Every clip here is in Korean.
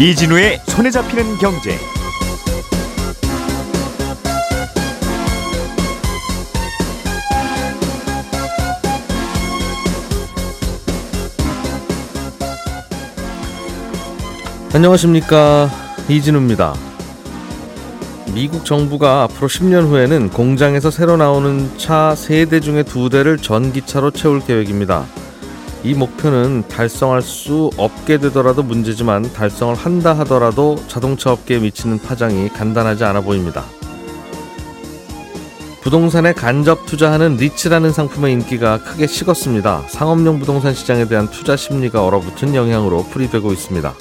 이진우의 손에 잡히는 경제. 안녕하십니까, 이진우입니다. 미국 정부가 앞으로 10년 후에는 공장에서 새로 나오는 차 3대 중에 2대를 전기차로 채울 계획입니다. 이 목표는 달성할 수 없게 되더라도 문제지만 달성을 한다 하더라도 자동차 업계에 미치는 파장이 간단하지 않아 보입니다. 부동산에 간접 투자하는 리츠라는 상품의 인기가 크게 식었습니다. 상업용 부동산 시장에 대한 투자 심리가 얼어붙은 영향으로 풀이되고 있습니다.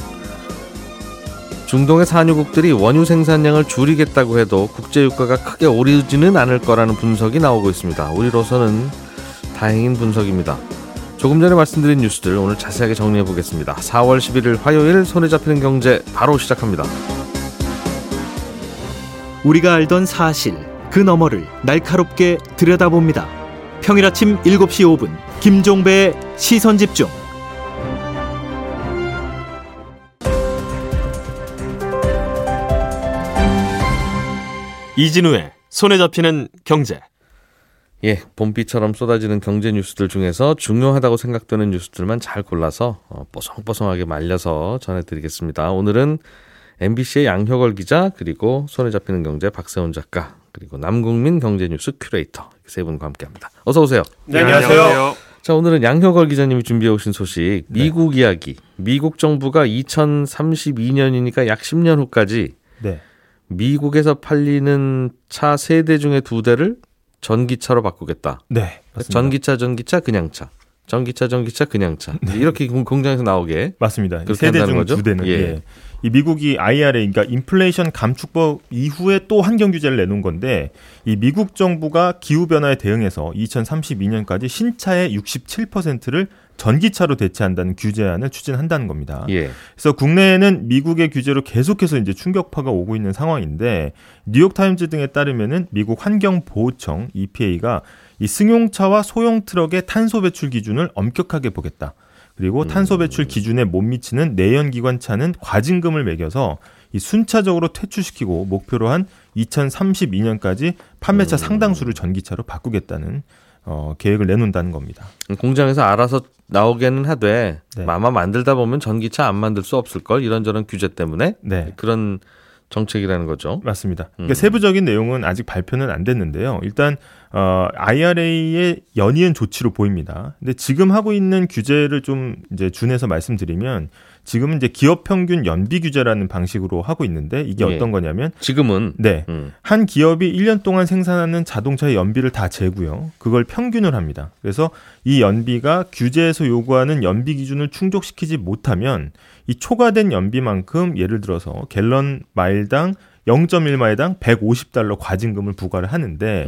중동의 산유국들이 원유 생산량을 줄이겠다고 해도 국제유가가 크게 오르지는 않을 거라는 분석이 나오고 있습니다. 우리로서는 다행인 분석입니다. 조금 전에 말씀드린 뉴스들 오늘 자세하게 정리해보겠습니다. 4월 11일 화요일 손에 잡히는 경제 바로 시작합니다. 우리가 알던 사실 그 너머를 날카롭게 들여다봅니다. 평일 아침 7시 5분 김종배의 시선집중. 이진우의 손에 잡히는 경제. 예, 봄비처럼 쏟아지는 경제 뉴스들 중에서 중요하다고 생각되는 뉴스들만 잘 골라서 뽀송뽀송하게 말려서 전해드리겠습니다. 오늘은 MBC의 양효걸 기자, 그리고 손에 잡히는 경제 박세훈 작가, 그리고 남궁민 경제 뉴스 큐레이터, 세 분과 함께합니다. 어서 오세요. 네, 안녕하세요. 자, 오늘은 양효걸 기자님이 준비해 오신 소식, 미국 네. 이야기. 미국 정부가 2032년이니까 약 10년 후까지. 네. 미국에서 팔리는 차 3대 중에 2대를 전기차로 바꾸겠다. 네, 맞습니다. 전기차, 그냥차. 전기차, 그냥차. 네. 이렇게 공장에서 나오게. 맞습니다. 3대 중 2대는. 예. 예. 이 미국이 IRA, 그러니까 인플레이션 감축법 이후에 또 환경 규제를 내놓은 건데, 이 미국 정부가 기후변화에 대응해서 2032년까지 신차의 67%를 전기차로 대체한다는 규제안을 추진한다는 겁니다. 예. 그래서 국내에는 미국의 규제로 계속해서 이제 충격파가 오고 있는 상황인데, 뉴욕타임즈 등에 따르면은 미국 환경보호청 EPA가 이 승용차와 소형 트럭의 탄소 배출 기준을 엄격하게 보겠다. 그리고 탄소 배출 기준에 못 미치는 내연기관차는 과징금을 매겨서 이 순차적으로 퇴출시키고 목표로 한 2032년까지 판매차 상당수를 전기차로 바꾸겠다는 계획을 내놓는다는 겁니다. 공장에서 알아서 나오게는 하되 네. 아마 만들다 보면 전기차 안 만들 수 없을걸, 이런저런 규제 때문에 네. 그런 정책이라는 거죠. 맞습니다. 그러니까 세부적인 내용은 아직 발표는 안 됐는데요. 일단 IRA의 연이은 조치로 보입니다. 근데 지금 하고 있는 규제를 좀 이제 준해서 말씀드리면, 지금은 이제 기업 평균 연비 규제라는 방식으로 하고 있는데, 이게 예. 어떤 거냐면 지금은 네. 한 기업이 1년 동안 생산하는 자동차의 연비를 다 재고요. 그걸 평균을 합니다. 그래서 이 연비가 규제에서 요구하는 연비 기준을 충족시키지 못하면 이 초과된 연비만큼, 예를 들어서 갤런 마일당 0.1마일당 $150 과징금을 부과를 하는데,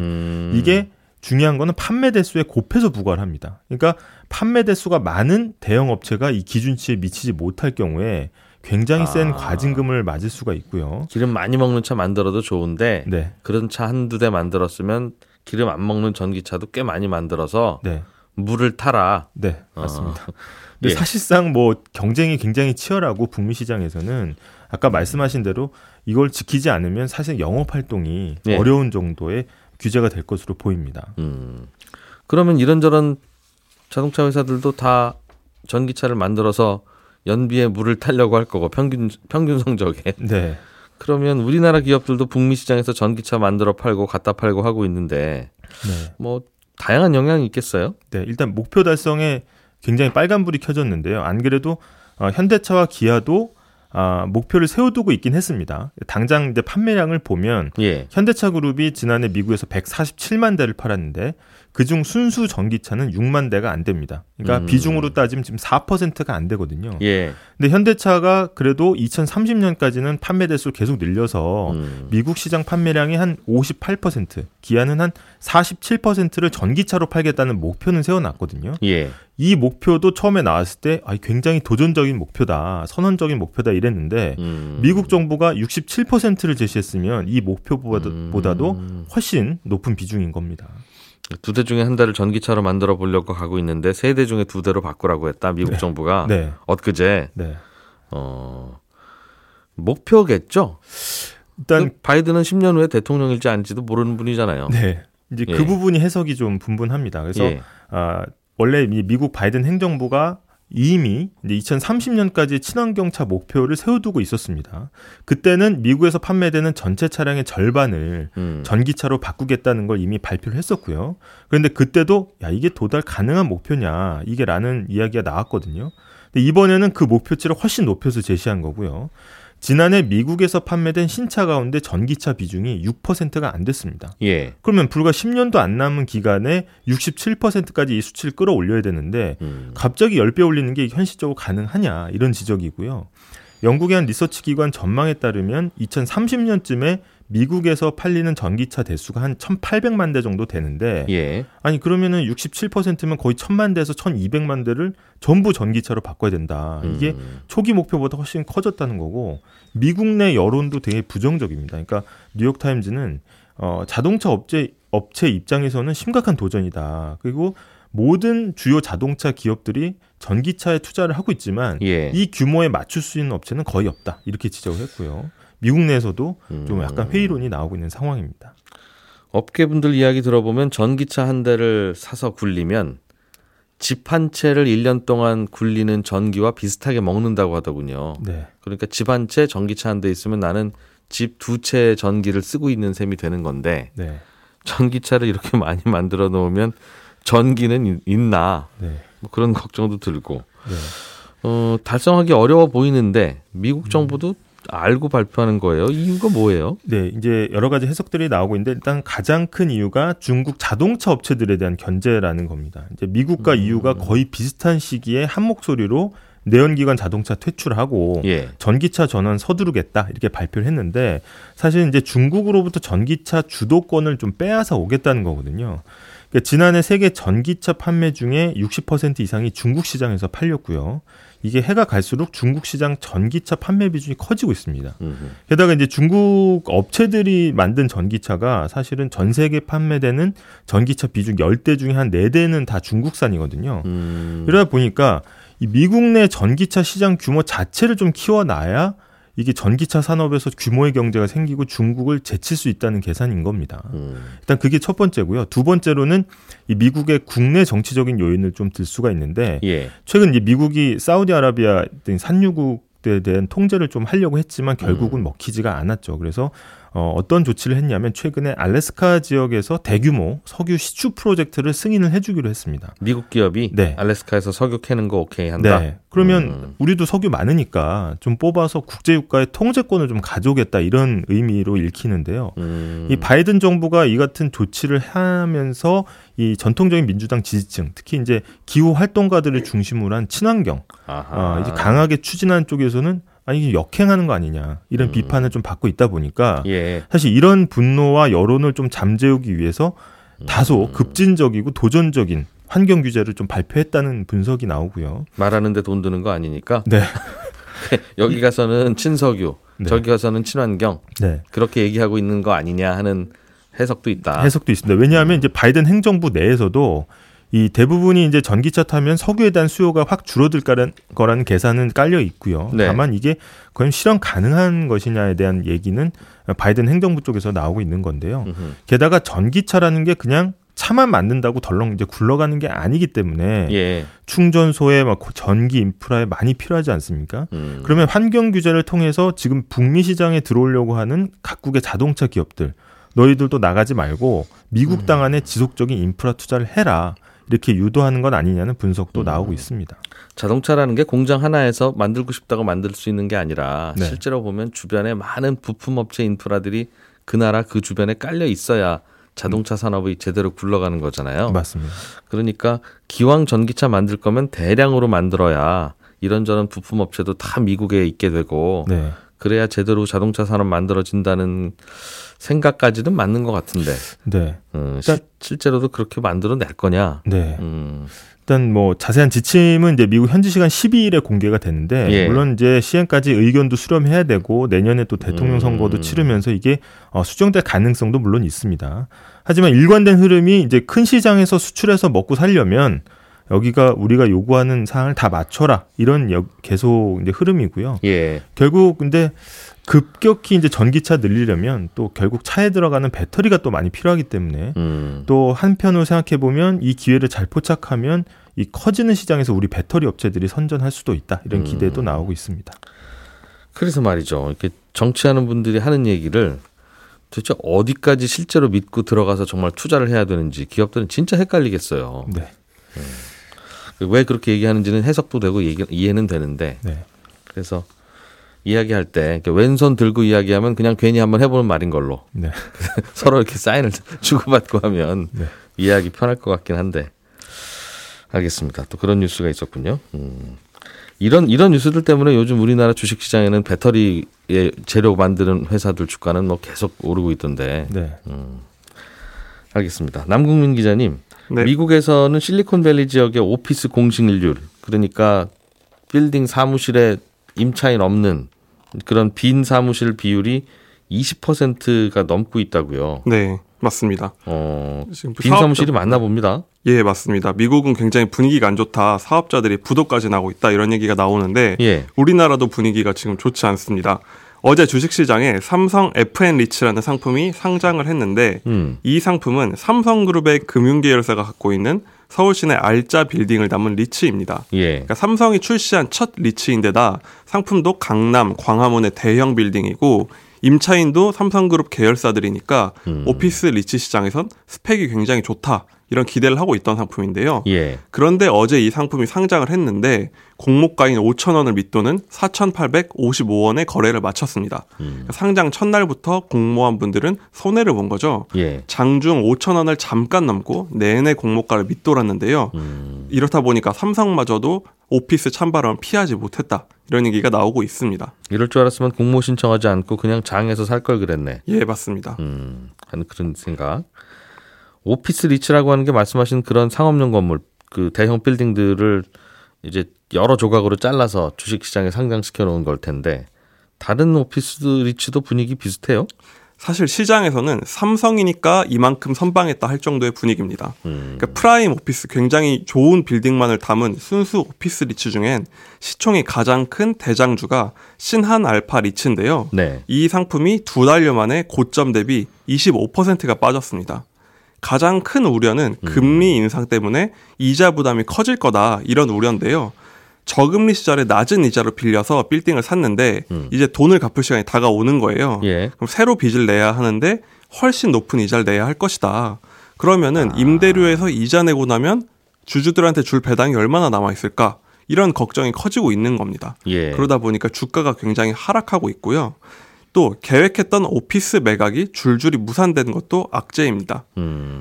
이게 중요한 거는 판매 대수에 곱해서 부과를 합니다. 그러니까 판매 대수가 많은 대형 업체가 이 기준치에 미치지 못할 경우에 굉장히 센 과징금을 맞을 수가 있고요. 기름 많이 먹는 차 만들어도 좋은데 네. 그런 차 한두 대 만들었으면 기름 안 먹는 전기차도 꽤 많이 만들어서 네. 물을 타라. 네, 맞습니다. 근데 예. 사실상 뭐 경쟁이 굉장히 치열하고 북미 시장에서는 아까 말씀하신 대로 이걸 지키지 않으면 사실 영업 활동이 예. 어려운 정도의 규제가 될 것으로 보입니다. 그러면 이런저런 자동차 회사들도 다 전기차를 만들어서 연비에 물을 타려고 할 거고, 평균 성적에. 네. 그러면 우리나라 기업들도 북미 시장에서 전기차 만들어 팔고 갖다 팔고 하고 있는데 네. 뭐 다양한 영향이 있겠어요? 네, 일단 목표 달성에 굉장히 빨간불이 켜졌는데요. 안 그래도 현대차와 기아도 목표를 세워두고 있긴 했습니다. 당장 이제 판매량을 보면 예. 현대차 그룹이 지난해 미국에서 147만 대를 팔았는데 그중 순수 전기차는 6만 대가 안 됩니다. 그러니까 비중으로 따지면 지금 4%가 안 되거든요. 예. 근데 현대차가 그래도 2030년까지는 판매 대수를 계속 늘려서 미국 시장 판매량이 한 58%, 기아는 한 47%를 전기차로 팔겠다는 목표는 세워놨거든요. 예. 이 목표도 처음에 나왔을 때 굉장히 도전적인 목표다, 선언적인 목표다 이랬는데 미국 정부가 67%를 제시했으면 이 목표보다도 훨씬 높은 비중인 겁니다. 2대 중에 1대를 전기차로 만들어 보려고 하고 있는데 3대 중에 2대로 바꾸라고 했다, 미국 네. 정부가. 네. 엊그제. 네. 목표겠죠. 일단 바이든은 10년 후에 대통령일지 아닐지도 모르는 분이잖아요. 네, 이제 그 부분이 해석이 좀 분분합니다. 그래서 원래 미국 바이든 행정부가 이미 2030년까지 친환경차 목표를 세워두고 있었습니다. 그때는 미국에서 판매되는 전체 차량의 절반을 전기차로 바꾸겠다는 걸 이미 발표를 했었고요. 그런데 그때도 야 이게 도달 가능한 목표냐 이게 라는 이야기가 나왔거든요. 근데 이번에는 그 목표치를 훨씬 높여서 제시한 거고요. 지난해 미국에서 판매된 신차 가운데 전기차 비중이 6%가 안 됐습니다. 예. 그러면 불과 10년도 안 남은 기간에 67%까지 이 수치를 끌어올려야 되는데 갑자기 10배 올리는 게 현실적으로 가능하냐 이런 지적이고요. 영국의 한 리서치 기관 전망에 따르면 2030년쯤에 미국에서 팔리는 전기차 대수가 한 1,800만 대 정도 되는데 예. 아니 그러면은 67%면 거의 1,000만 대에서 1,200만 대를 전부 전기차로 바꿔야 된다. 이게 초기 목표보다 훨씬 커졌다는 거고 미국 내 여론도 되게 부정적입니다. 그러니까 뉴욕타임즈는 자동차 업체 입장에서는 심각한 도전이다. 그리고 모든 주요 자동차 기업들이 전기차에 투자를 하고 있지만 예. 이 규모에 맞출 수 있는 업체는 거의 없다. 이렇게 지적을 했고요. 미국 내에서도 좀 약간 회의론이 나오고 있는 상황입니다. 업계분들 이야기 들어보면 전기차 한 대를 사서 굴리면 집 한 채를 1년 동안 굴리는 전기와 비슷하게 먹는다고 하더군요. 네. 그러니까 집 한 채 전기차 한 대 있으면 나는 집 두 채 전기를 쓰고 있는 셈이 되는 건데 네. 전기차를 이렇게 많이 만들어 놓으면 전기는 있나 네. 뭐 그런 걱정도 들고 네. 달성하기 어려워 보이는데 미국 정부도 알고 발표하는 거예요. 이유가 뭐예요? 네, 이제 여러 가지 해석들이 나오고 있는데 일단 가장 큰 이유가 중국 자동차 업체들에 대한 견제라는 겁니다. 이제 미국과 EU가 거의 비슷한 시기에 한 목소리로 내연기관 자동차 퇴출하고 예. 전기차 전환 서두르겠다 이렇게 발표를 했는데 사실 이제 중국으로부터 전기차 주도권을 좀 빼앗아 오겠다는 거거든요. 그러니까 지난해 세계 전기차 판매 중에 60% 이상이 중국 시장에서 팔렸고요. 이게 해가 갈수록 중국 시장 전기차 판매 비중이 커지고 있습니다. 게다가 이제 중국 업체들이 만든 전기차가 사실은 전 세계 판매되는 전기차 비중 10대 중에 한 4대는 다 중국산이거든요. 이러다 보니까 이 미국 내 전기차 시장 규모 자체를 좀 키워놔야 이게 전기차 산업에서 규모의 경제가 생기고 중국을 제칠 수 있다는 계산인 겁니다. 일단 그게 첫 번째고요. 두 번째로는 이 미국의 국내 정치적인 요인을 좀 들 수가 있는데 예. 최근 이 미국이 사우디아라비아 등 산유국에 대한 통제를 좀 하려고 했지만 결국은 먹히지가 않았죠. 그래서 어떤 조치를 했냐면 최근에 알래스카 지역에서 대규모 석유 시추 프로젝트를 승인을 해주기로 했습니다. 미국 기업이 네. 알래스카에서 석유 캐는 거 오케이 한다? 네. 그러면 우리도 석유 많으니까 좀 뽑아서 국제유가의 통제권을 좀 가져오겠다 이런 의미로 읽히는데요. 이 바이든 정부가 이 같은 조치를 하면서 이 전통적인 민주당 지지층, 특히 이제 기후 활동가들을 중심으로 한 친환경, 이제 강하게 추진하는 쪽에서는 아니 역행하는 거 아니냐 이런 비판을 좀 받고 있다 보니까 예. 사실 이런 분노와 여론을 좀 잠재우기 위해서 다소 급진적이고 도전적인 환경 규제를 좀 발표했다는 분석이 나오고요. 말하는데 돈 드는 거 아니니까. 네. 여기 가서는 친석유, 네. 저기 가서는 친환경. 네. 그렇게 얘기하고 있는 거 아니냐 하는 해석도 있다. 해석도 있습니다. 왜냐하면 이제 바이든 행정부 내에서도 이 대부분이 이제 전기차 타면 석유에 대한 수요가 확 줄어들 거라는 계산은 깔려 있고요. 네. 다만 이게 과연 실현 가능한 것이냐에 대한 얘기는 바이든 행정부 쪽에서 나오고 있는 건데요. 게다가 전기차라는 게 그냥 차만 만든다고 덜렁 이제 굴러가는 게 아니기 때문에 예. 충전소에 막 전기 인프라에 많이 필요하지 않습니까? 그러면 환경 규제를 통해서 지금 북미 시장에 들어오려고 하는 각국의 자동차 기업들 너희들도 나가지 말고 미국 땅 안에 지속적인 인프라 투자를 해라. 이렇게 유도하는 건 아니냐는 분석도 나오고 있습니다. 자동차라는 게 공장 하나에서 만들고 싶다고 만들 수 있는 게 아니라 네. 실제로 보면 주변에 많은 부품업체 인프라들이 그 나라 그 주변에 깔려 있어야 자동차 산업이 제대로 굴러가는 거잖아요. 맞습니다. 그러니까 기왕 전기차 만들 거면 대량으로 만들어야 이런저런 부품업체도 다 미국에 있게 되고 네. 그래야 제대로 자동차 산업 만들어진다는 생각까지는 맞는 것 같은데. 네. 일단 실제로도 그렇게 만들어낼 거냐. 네. 일단 뭐 자세한 지침은 이제 미국 현지 시간 12일에 공개가 되는데 예. 물론 이제 시행까지 의견도 수렴해야 되고 내년에 또 대통령 선거도 치르면서 이게 수정될 가능성도 물론 있습니다. 하지만 일관된 흐름이 이제 큰 시장에서 수출해서 먹고 살려면 여기가 우리가 요구하는 사항을 다 맞춰라 이런 계속 이제 흐름이고요. 예. 결국 근데 급격히 이제 전기차 늘리려면 또 결국 차에 들어가는 배터리가 또 많이 필요하기 때문에 또 한편으로 생각해 보면 이 기회를 잘 포착하면 이 커지는 시장에서 우리 배터리 업체들이 선전할 수도 있다 이런 기대도 나오고 있습니다. 그래서 말이죠. 이렇게 정치하는 분들이 하는 얘기를 도대체 어디까지 실제로 믿고 들어가서 정말 투자를 해야 되는지 기업들은 진짜 헷갈리겠어요. 네. 왜 그렇게 얘기하는지는 해석도 되고 이해는 되는데 네. 그래서 이야기할 때 왼손 들고 이야기하면 그냥 괜히 한번 해보는 말인 걸로 네. 서로 이렇게 사인을 주고받고 하면 네. 이해하기 편할 것 같긴 한데 알겠습니다. 또 그런 뉴스가 있었군요. 이런 뉴스들 때문에 요즘 우리나라 주식시장에는 배터리의 재료 만드는 회사들 주가는 뭐 계속 오르고 있던데 네. 알겠습니다. 남궁민 기자님. 네. 미국에서는 실리콘밸리 지역의 오피스 공실률 그러니까 빌딩 사무실에 임차인 없는 그런 빈 사무실 비율이 20%가 넘고 있다고요. 네, 맞습니다. 지금 빈 사무실이 많나 봅니다. 예, 맞습니다. 미국은 굉장히 분위기가 안 좋다. 사업자들이 부도까지 나고 있다. 이런 얘기가 나오는데 예. 우리나라도 분위기가 지금 좋지 않습니다. 어제 주식시장에 삼성 F&Rich라는 상품이 상장을 했는데 이 상품은 삼성그룹의 금융계열사가 갖고 있는 서울 시내 R자 빌딩을 담은 리츠입니다. 예. 그러니까 삼성이 출시한 첫 리츠인데다 상품도 강남, 광화문의 대형 빌딩이고 임차인도 삼성그룹 계열사들이니까 오피스 리츠 시장에선 스펙이 굉장히 좋다. 이런 기대를 하고 있던 상품인데요. 예. 그런데 어제 이 상품이 상장을 했는데 공모가인 5,000원을 밑도는 4,855원에 거래를 마쳤습니다. 상장 첫날부터 공모한 분들은 손해를 본 거죠. 예. 장중 5,000원을 잠깐 넘고 내내 공모가를 밑돌았는데요. 이렇다 보니까 삼성마저도 오피스 찬바람 피하지 못했다. 이런 얘기가 나오고 있습니다. 이럴 줄 알았으면 공모 신청하지 않고 그냥 장에서 살 걸 그랬네. 예, 맞습니다. 하는 그런 생각. 오피스 리츠라고 하는 게 말씀하신 그런 상업용 건물, 그 대형 빌딩들을 이제 여러 조각으로 잘라서 주식시장에 상장시켜 놓은 걸 텐데 다른 오피스 리츠도 분위기 비슷해요? 사실 시장에서는 삼성이니까 이만큼 선방했다 할 정도의 분위기입니다. 그러니까 프라임 오피스 굉장히 좋은 빌딩만을 담은 순수 오피스 리츠 중엔 시총이 가장 큰 대장주가 신한 알파 리츠인데요. 네. 이 상품이 2달여 만에 고점 대비 25%가 빠졌습니다. 가장 큰 우려는 금리 인상 때문에 이자 부담이 커질 거다 이런 우려인데요. 저금리 시절에 낮은 이자로 빌려서 빌딩을 샀는데 이제 돈을 갚을 시간이 다가오는 거예요. 예. 그럼 새로 빚을 내야 하는데 훨씬 높은 이자를 내야 할 것이다. 그러면은 임대료에서 이자 내고 나면 주주들한테 줄 배당이 얼마나 남아있을까 이런 걱정이 커지고 있는 겁니다. 예. 그러다 보니까 주가가 굉장히 하락하고 있고요. 또 계획했던 오피스 매각이 줄줄이 무산된 것도 악재입니다.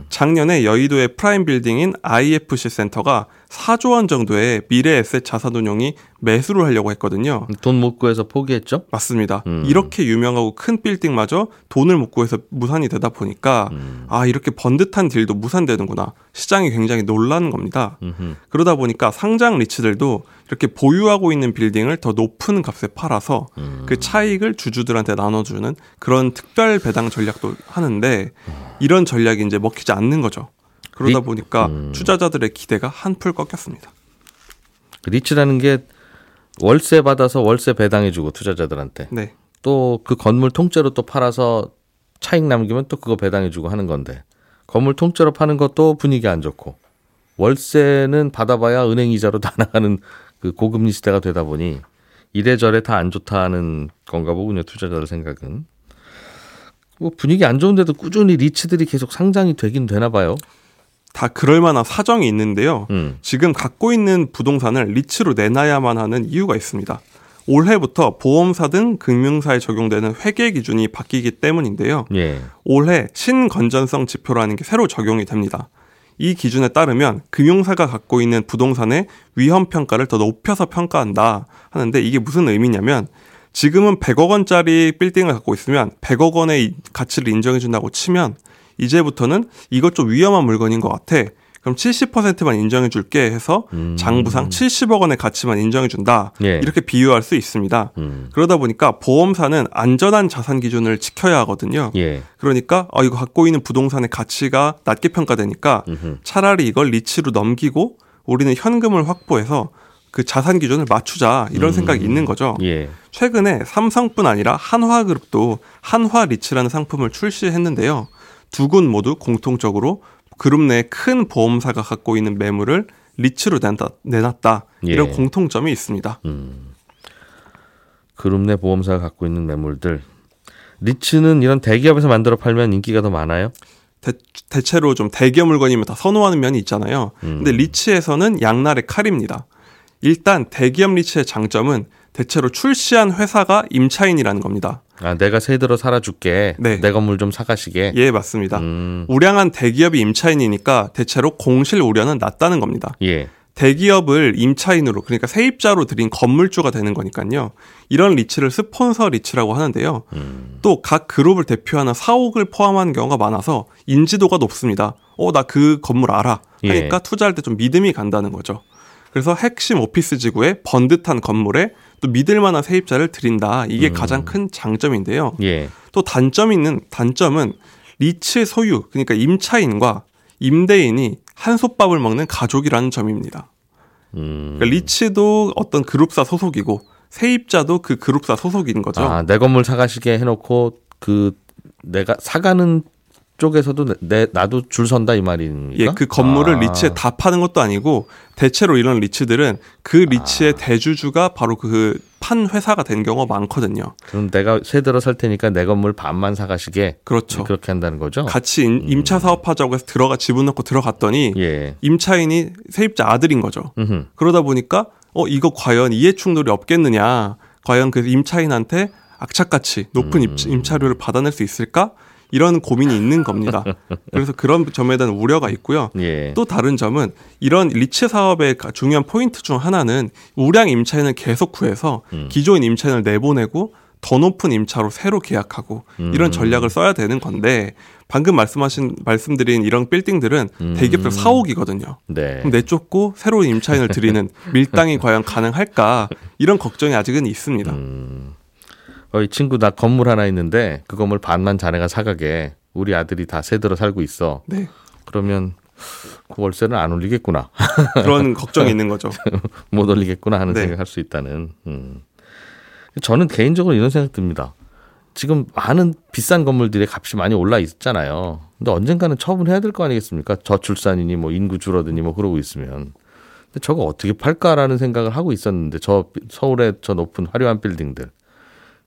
작년에 여의도의 프라임 빌딩인 IFC 센터가 4조 원 정도의 미래에셋 자산운용이 매수를 하려고 했거든요. 돈 못 구해서 포기했죠? 맞습니다. 이렇게 유명하고 큰 빌딩마저 돈을 못 구해서 무산이 되다 보니까 이렇게 번듯한 딜도 무산되는구나. 시장이 굉장히 놀라는 겁니다. 그러다 보니까 상장 리츠들도 이렇게 보유하고 있는 빌딩을 더 높은 값에 팔아서 그 차익을 주주들한테 나눠주는 그런 특별 배당 전략도 하는데 이런 전략이 이제 먹히지 않는 거죠. 그러다 보니까 투자자들의 기대가 한풀 꺾였습니다. 리츠라는 게 월세 받아서 월세 배당해주고 투자자들한테 네. 또 그 건물 통째로 또 팔아서 차익 남기면 또 그거 배당해주고 하는 건데 건물 통째로 파는 것도 분위기 안 좋고 월세는 받아봐야 은행 이자로 다 나가는 그 고금리 시대가 되다 보니 이래저래 다 안 좋다는 건가 보군요. 투자자들 생각은. 뭐 분위기 안 좋은데도 꾸준히 리츠들이 계속 상장이 되긴 되나 봐요. 다 그럴 만한 사정이 있는데요. 지금 갖고 있는 부동산을 리츠로 내놔야만 하는 이유가 있습니다. 올해부터 보험사 등 금융사에 적용되는 회계 기준이 바뀌기 때문인데요. 예. 올해 신건전성 지표라는 게 새로 적용이 됩니다. 이 기준에 따르면 금융사가 갖고 있는 부동산의 위험평가를 더 높여서 평가한다 하는데 이게 무슨 의미냐면 지금은 100억 원짜리 빌딩을 갖고 있으면 100억 원의 가치를 인정해준다고 치면 이제부터는 이것 좀 위험한 물건인 것 같아. 그럼 70%만 인정해줄게 해서 장부상 70억 원의 가치만 인정해준다. 예. 이렇게 비유할 수 있습니다. 그러다 보니까 보험사는 안전한 자산 기준을 지켜야 하거든요. 예. 그러니까 이거 갖고 있는 부동산의 가치가 낮게 평가되니까 차라리 이걸 리츠로 넘기고 우리는 현금을 확보해서 그 자산 기준을 맞추자 이런 생각이 있는 거죠. 예. 최근에 삼성뿐 아니라 한화그룹도 한화리츠라는 상품을 출시했는데요. 두 곳 모두 공통적으로 그룹 내 큰 보험사가 갖고 있는 매물을 리츠로 내놨다. 예. 이런 공통점이 있습니다. 그룹 내 보험사가 갖고 있는 매물들. 리츠는 이런 대기업에서 만들어 팔면 인기가 더 많아요? 대체로 좀 대기업 물건이면 다 선호하는 면이 있잖아요. 근데 리츠에서는 양날의 칼입니다. 일단 대기업 리츠의 장점은 대체로 출시한 회사가 임차인이라는 겁니다. 아, 내가 세 들어 살아줄게. 네. 내 건물 좀 사가시게. 예, 맞습니다. 우량한 대기업이 임차인이니까 대체로 공실 우려는 낮다는 겁니다. 예. 대기업을 임차인으로, 그러니까 세입자로 들인 건물주가 되는 거니까요. 이런 리츠를 스폰서 리츠라고 하는데요. 또 각 그룹을 대표하는 사옥을 포함하는 경우가 많아서 인지도가 높습니다. 나 그 건물 알아. 하니까 예. 투자할 때 좀 믿음이 간다는 거죠. 그래서 핵심 오피스 지구의 번듯한 건물에 또 믿을 만한 세입자를 들인다. 이게 가장 큰 장점인데요. 예. 또 단점은 리츠 소유, 그러니까 임차인과 임대인이 한솥밥을 먹는 가족이라는 점입니다. 그러니까 리츠도 어떤 그룹사 소속이고 세입자도 그 그룹사 소속인 거죠. 아, 내 건물 사가시게 해놓고 그 내가 사가는 쪽에서도 나도 줄 선다 이 말입니까? 예, 그 건물을 리츠에 다 파는 것도 아니고 대체로 이런 리츠들은 그 리츠의 대주주가 바로 그 판 회사가 된 경우가 많거든요. 그럼 내가 세 들어 살 테니까 내 건물 반만 사가시게. 그렇죠. 그렇게 한다는 거죠. 같이 임차 사업하자고 해서 지분 넣고 들어갔더니 예. 임차인이 세입자 아들인 거죠. 음흠. 그러다 보니까 이거 과연 이해충돌이 없겠느냐. 과연 그 임차인한테 악착같이 높은 임차료를 받아낼 수 있을까? 이런 고민이 있는 겁니다. 그래서 그런 점에 대한 우려가 있고요. 예. 또 다른 점은 이런 리츠 사업의 중요한 포인트 중 하나는 우량 임차인을 계속 구해서 기존 임차인을 내보내고 더 높은 임차로 새로 계약하고 이런 전략을 써야 되는 건데 방금 말씀드린 이런 빌딩들은 대기업들 사옥이거든요. 네. 그럼 내쫓고 새로운 임차인을 들이는 밀당이 과연 가능할까 이런 걱정이 아직은 있습니다. 이 친구 나 건물 하나 있는데 그 건물 반만 자네가 사가게. 우리 아들이 다 세 들어 살고 있어. 네. 그러면 그 월세는 안 올리겠구나. 그런 걱정이 있는 거죠. 못 올리겠구나 하는 네. 생각할 수 있다는. 저는 개인적으로 이런 생각 듭니다. 지금 많은 비싼 건물들의 값이 많이 올라 있잖아요. 근데 언젠가는 처분해야 될 거 아니겠습니까? 저출산이니 뭐 인구 줄어드니 뭐 그러고 있으면. 근데 저거 어떻게 팔까라는 생각을 하고 있었는데 저 서울의 저 높은 화려한 빌딩들.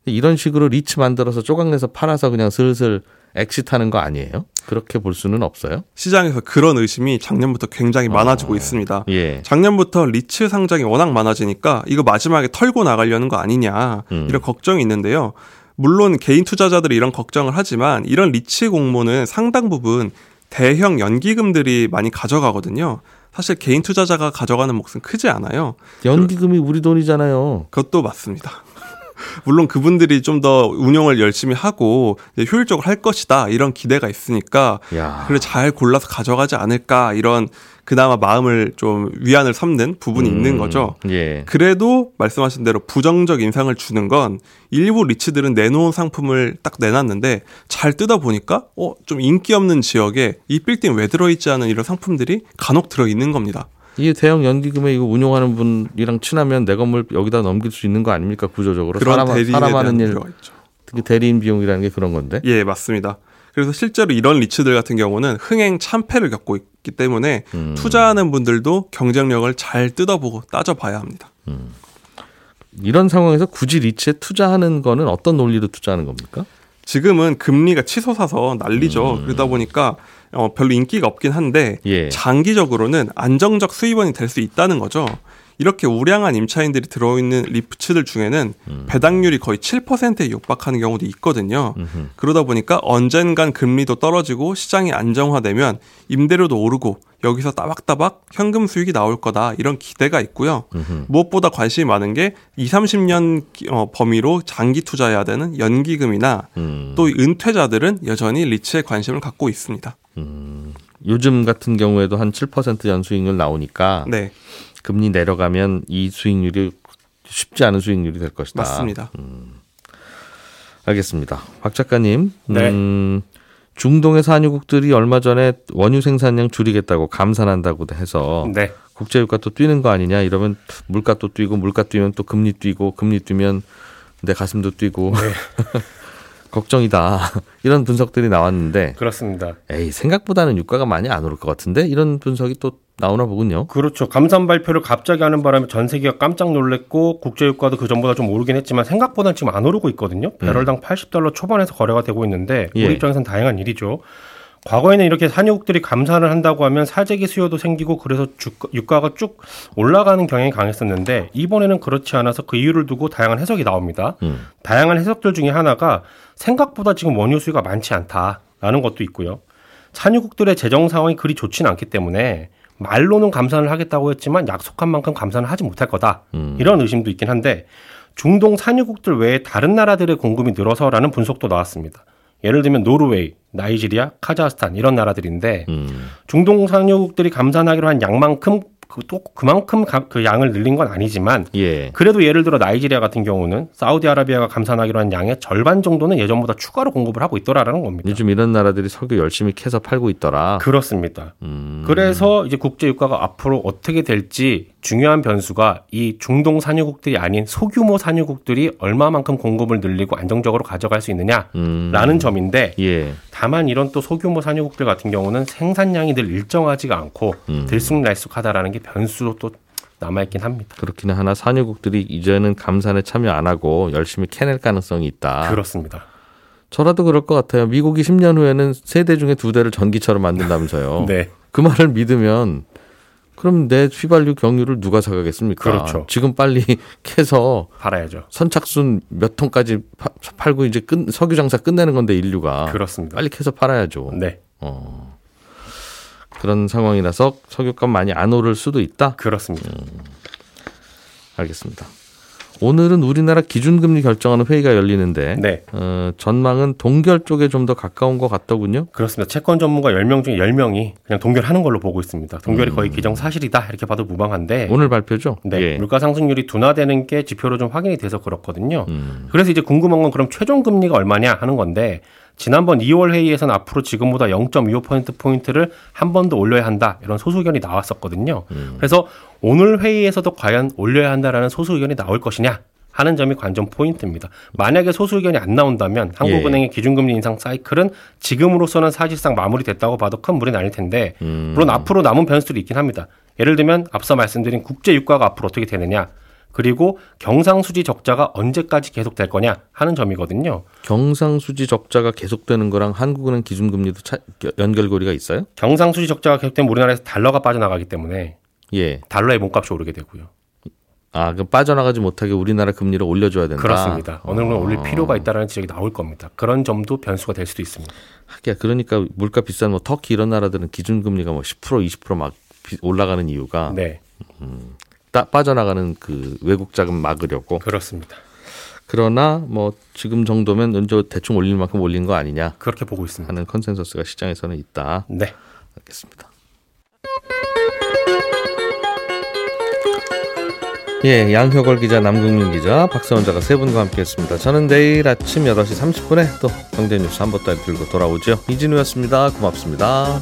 이런 식으로 리츠 만들어서 조각내서 팔아서 그냥 슬슬 엑시트하는 거 아니에요? 그렇게 볼 수는 없어요? 시장에서 그런 의심이 작년부터 굉장히 많아지고 있습니다. 예. 작년부터 리츠 상장이 워낙 많아지니까 이거 마지막에 털고 나가려는 거 아니냐 이런 걱정이 있는데요. 물론 개인 투자자들이 이런 걱정을 하지만 이런 리츠 공모는 상당 부분 대형 연기금들이 많이 가져가거든요. 사실 개인 투자자가 가져가는 몫은 크지 않아요. 연기금이 우리 돈이잖아요. 그것도 맞습니다. 물론 그분들이 좀 더 운영을 열심히 하고 효율적으로 할 것이다 이런 기대가 있으니까 그걸 잘 골라서 가져가지 않을까 이런 그나마 마음을 좀 위안을 삼는 부분이 있는 거죠. 예. 그래도 말씀하신 대로 부정적 인상을 주는 건 일부 리츠들은 내놓은 상품을 딱 내놨는데 잘 뜯어보니까 좀 인기 없는 지역에 이 빌딩 왜 들어있지 않은 이런 상품들이 간혹 들어있는 겁니다. 이 대형 연기금에 이거 운용하는 분이랑 친하면 내 건물 여기다 넘길 수 있는 거 아닙니까? 구조적으로. 그런 사람 하는 일. 특히 대리인 비용이라는 게 그런 건데. 예, 맞습니다. 그래서 실제로 이런 리츠들 같은 경우는 흥행 참패를 겪고 있기 때문에 투자하는 분들도 경쟁력을 잘 뜯어보고 따져봐야 합니다. 이런 상황에서 굳이 리츠에 투자하는 거는 어떤 논리로 투자하는 겁니까? 지금은 금리가 치솟아서 난리죠. 그러다 보니까 별로 인기가 없긴 한데 예. 장기적으로는 안정적 수입원이 될 수 있다는 거죠. 이렇게 우량한 임차인들이 들어있는 리츠들 중에는 배당률이 거의 7%에 육박하는 경우도 있거든요. 그러다 보니까 언젠간 금리도 떨어지고 시장이 안정화되면 임대료도 오르고 여기서 따박따박 현금 수익이 나올 거다 이런 기대가 있고요. 무엇보다 관심이 많은 게 20-30년 범위로 장기 투자해야 되는 연기금이나 또 은퇴자들은 여전히 리츠에 관심을 갖고 있습니다. 요즘 같은 경우에도 한 7% 연수익률 나오니까 네. 금리 내려가면 이 수익률이 쉽지 않은 수익률이 될 것이다. 맞습니다. 알겠습니다. 박 작가님. 네. 중동의 산유국들이 얼마 전에 원유 생산량 줄이겠다고 감산한다고 해서 네. 국제유가 또 뛰는 거 아니냐 이러면 물가 또 뛰고 물가 뛰면 또 금리 뛰고 금리 뛰면 내 가슴도 뛰고 네. 걱정이다 이런 분석들이 나왔는데 그렇습니다. 에이 생각보다는 유가가 많이 안 오를 것 같은데 이런 분석이 또 나오나 보군요. 그렇죠. 감산 발표를 갑자기 하는 바람에 전 세계가 깜짝 놀랐고 국제유가도 그 전보다 좀 오르긴 했지만 생각보다는 지금 안 오르고 있거든요. 배럴당 $80 초반에서 거래가 되고 있는데 우리 입장에서는 다행한 일이죠. 과거에는 이렇게 산유국들이 감산을 한다고 하면 사재기 수요도 생기고 그래서 유가가 쭉 올라가는 경향이 강했었는데 이번에는 그렇지 않아서 그 이유를 두고 다양한 해석이 나옵니다. 다양한 해석들 중에 하나가 생각보다 지금 원유 수요가 많지 않다라는 것도 있고요. 산유국들의 재정 상황이 그리 좋지는 않기 때문에 말로는 감산을 하겠다고 했지만 약속한 만큼 감산을 하지 못할 거다. 이런 의심도 있긴 한데 중동 산유국들 외에 다른 나라들의 공급이 늘어서라는 분석도 나왔습니다. 예를 들면 노르웨이, 나이지리아, 카자흐스탄 이런 나라들인데 중동 산유국들이 감산하기로 한 양만큼 그 양을 늘린 건 아니지만 그래도 예를 들어 나이지리아 같은 경우는 사우디아라비아가 감산하기로 한 양의 절반 정도는 예전보다 추가로 공급을 하고 있더라라는 겁니다. 요즘 이런 나라들이 석유 열심히 캐서 팔고 있더라. 그렇습니다. 그래서 이제 국제 유가가 앞으로 어떻게 될지 중요한 변수가 이 중동 산유국들이 아닌 소규모 산유국들이 얼마만큼 공급을 늘리고 안정적으로 가져갈 수 있느냐라는 점인데 다만 이런 또 소규모 산유국들 같은 경우는 생산량이 늘 일정하지가 않고 들쑥날쑥하다라는 게 변수로 또 남아있긴 합니다. 그렇기는 하나 산유국들이 이제는 감산에 참여 안 하고 열심히 캐낼 가능성이 있다. 그렇습니다. 저라도 그럴 것 같아요. 미국이 10년 후에는 3대 중에 2대를 전기차로 만든다면서요. 네. 그 말을 믿으면 그럼 내 휘발유 경유를 누가 사가겠습니까? 그렇죠. 지금 빨리 캐서 팔아야죠. 선착순 몇 톤까지 팔고 이제 석유 장사 끝내는 건데 인류가. 그렇습니다. 빨리 캐서 팔아야죠. 네. 그런 상황이라서 석유값 많이 안 오를 수도 있다? 그렇습니다. 알겠습니다. 오늘은 우리나라 기준금리 결정하는 회의가 열리는데 네. 전망은 동결 쪽에 좀 더 가까운 것 같더군요. 그렇습니다. 채권 전문가 10명 중에 10명이 그냥 동결하는 걸로 보고 있습니다. 동결이 거의 기정사실이다 이렇게 봐도 무방한데 오늘 발표죠? 네. 예. 물가상승률이 둔화되는 게 지표로 좀 확인이 돼서 그렇거든요. 그래서 이제 궁금한 건 그럼 최종금리가 얼마냐 하는 건데 지난번 2월 회의에서는 앞으로 지금보다 0.25%포인트를 한 번 더 올려야 한다 이런 소수 의견이 나왔었거든요. 그래서 오늘 회의에서도 과연 올려야 한다라는 소수 의견이 나올 것이냐 하는 점이 관전 포인트입니다. 만약에 소수 의견이 안 나온다면 한국은행의 기준금리 인상 사이클은 지금으로서는 사실상 마무리됐다고 봐도 큰 무리는 아닐 텐데 물론 앞으로 남은 변수들이 있긴 합니다. 예를 들면 앞서 말씀드린 국제유가가 앞으로 어떻게 되느냐 그리고 경상수지 적자가 언제까지 계속될 거냐 하는 점이거든요. 경상수지 적자가 계속되는 거랑 한국은행 기준금리도 연결고리가 있어요? 경상수지 적자가 계속되면 우리나라에서 달러가 빠져나가기 때문에 달러의 몸값이 오르게 되고요. 아, 그럼 빠져나가지 못하게 우리나라 금리를 올려줘야 된다. 그렇습니다. 어느 정도 올릴 필요가 있다는 지적이 나올 겁니다. 그런 점도 변수가 될 수도 있습니다. 하긴 그러니까 물가 비싼 뭐 터키 이런 나라들은 기준금리가 뭐 10% 20% 막 올라가는 이유가 네. 빠져나가는 그 외국 자금 막으려고. 그렇습니다. 그러나 뭐 지금 정도면 먼저 대충 올릴 만큼 올린 거 아니냐. 그렇게 보고 있습니다. 하는 컨센서스가 시장에서는 있다. 네. 알겠습니다. 예, 양효걸 기자, 남궁민 기자, 박세훈 작가 세 분과 함께했습니다. 저는 내일 아침 8시 30분에 또 경제 뉴스 한 번 더 들고 돌아오죠. 이진우였습니다. 고맙습니다.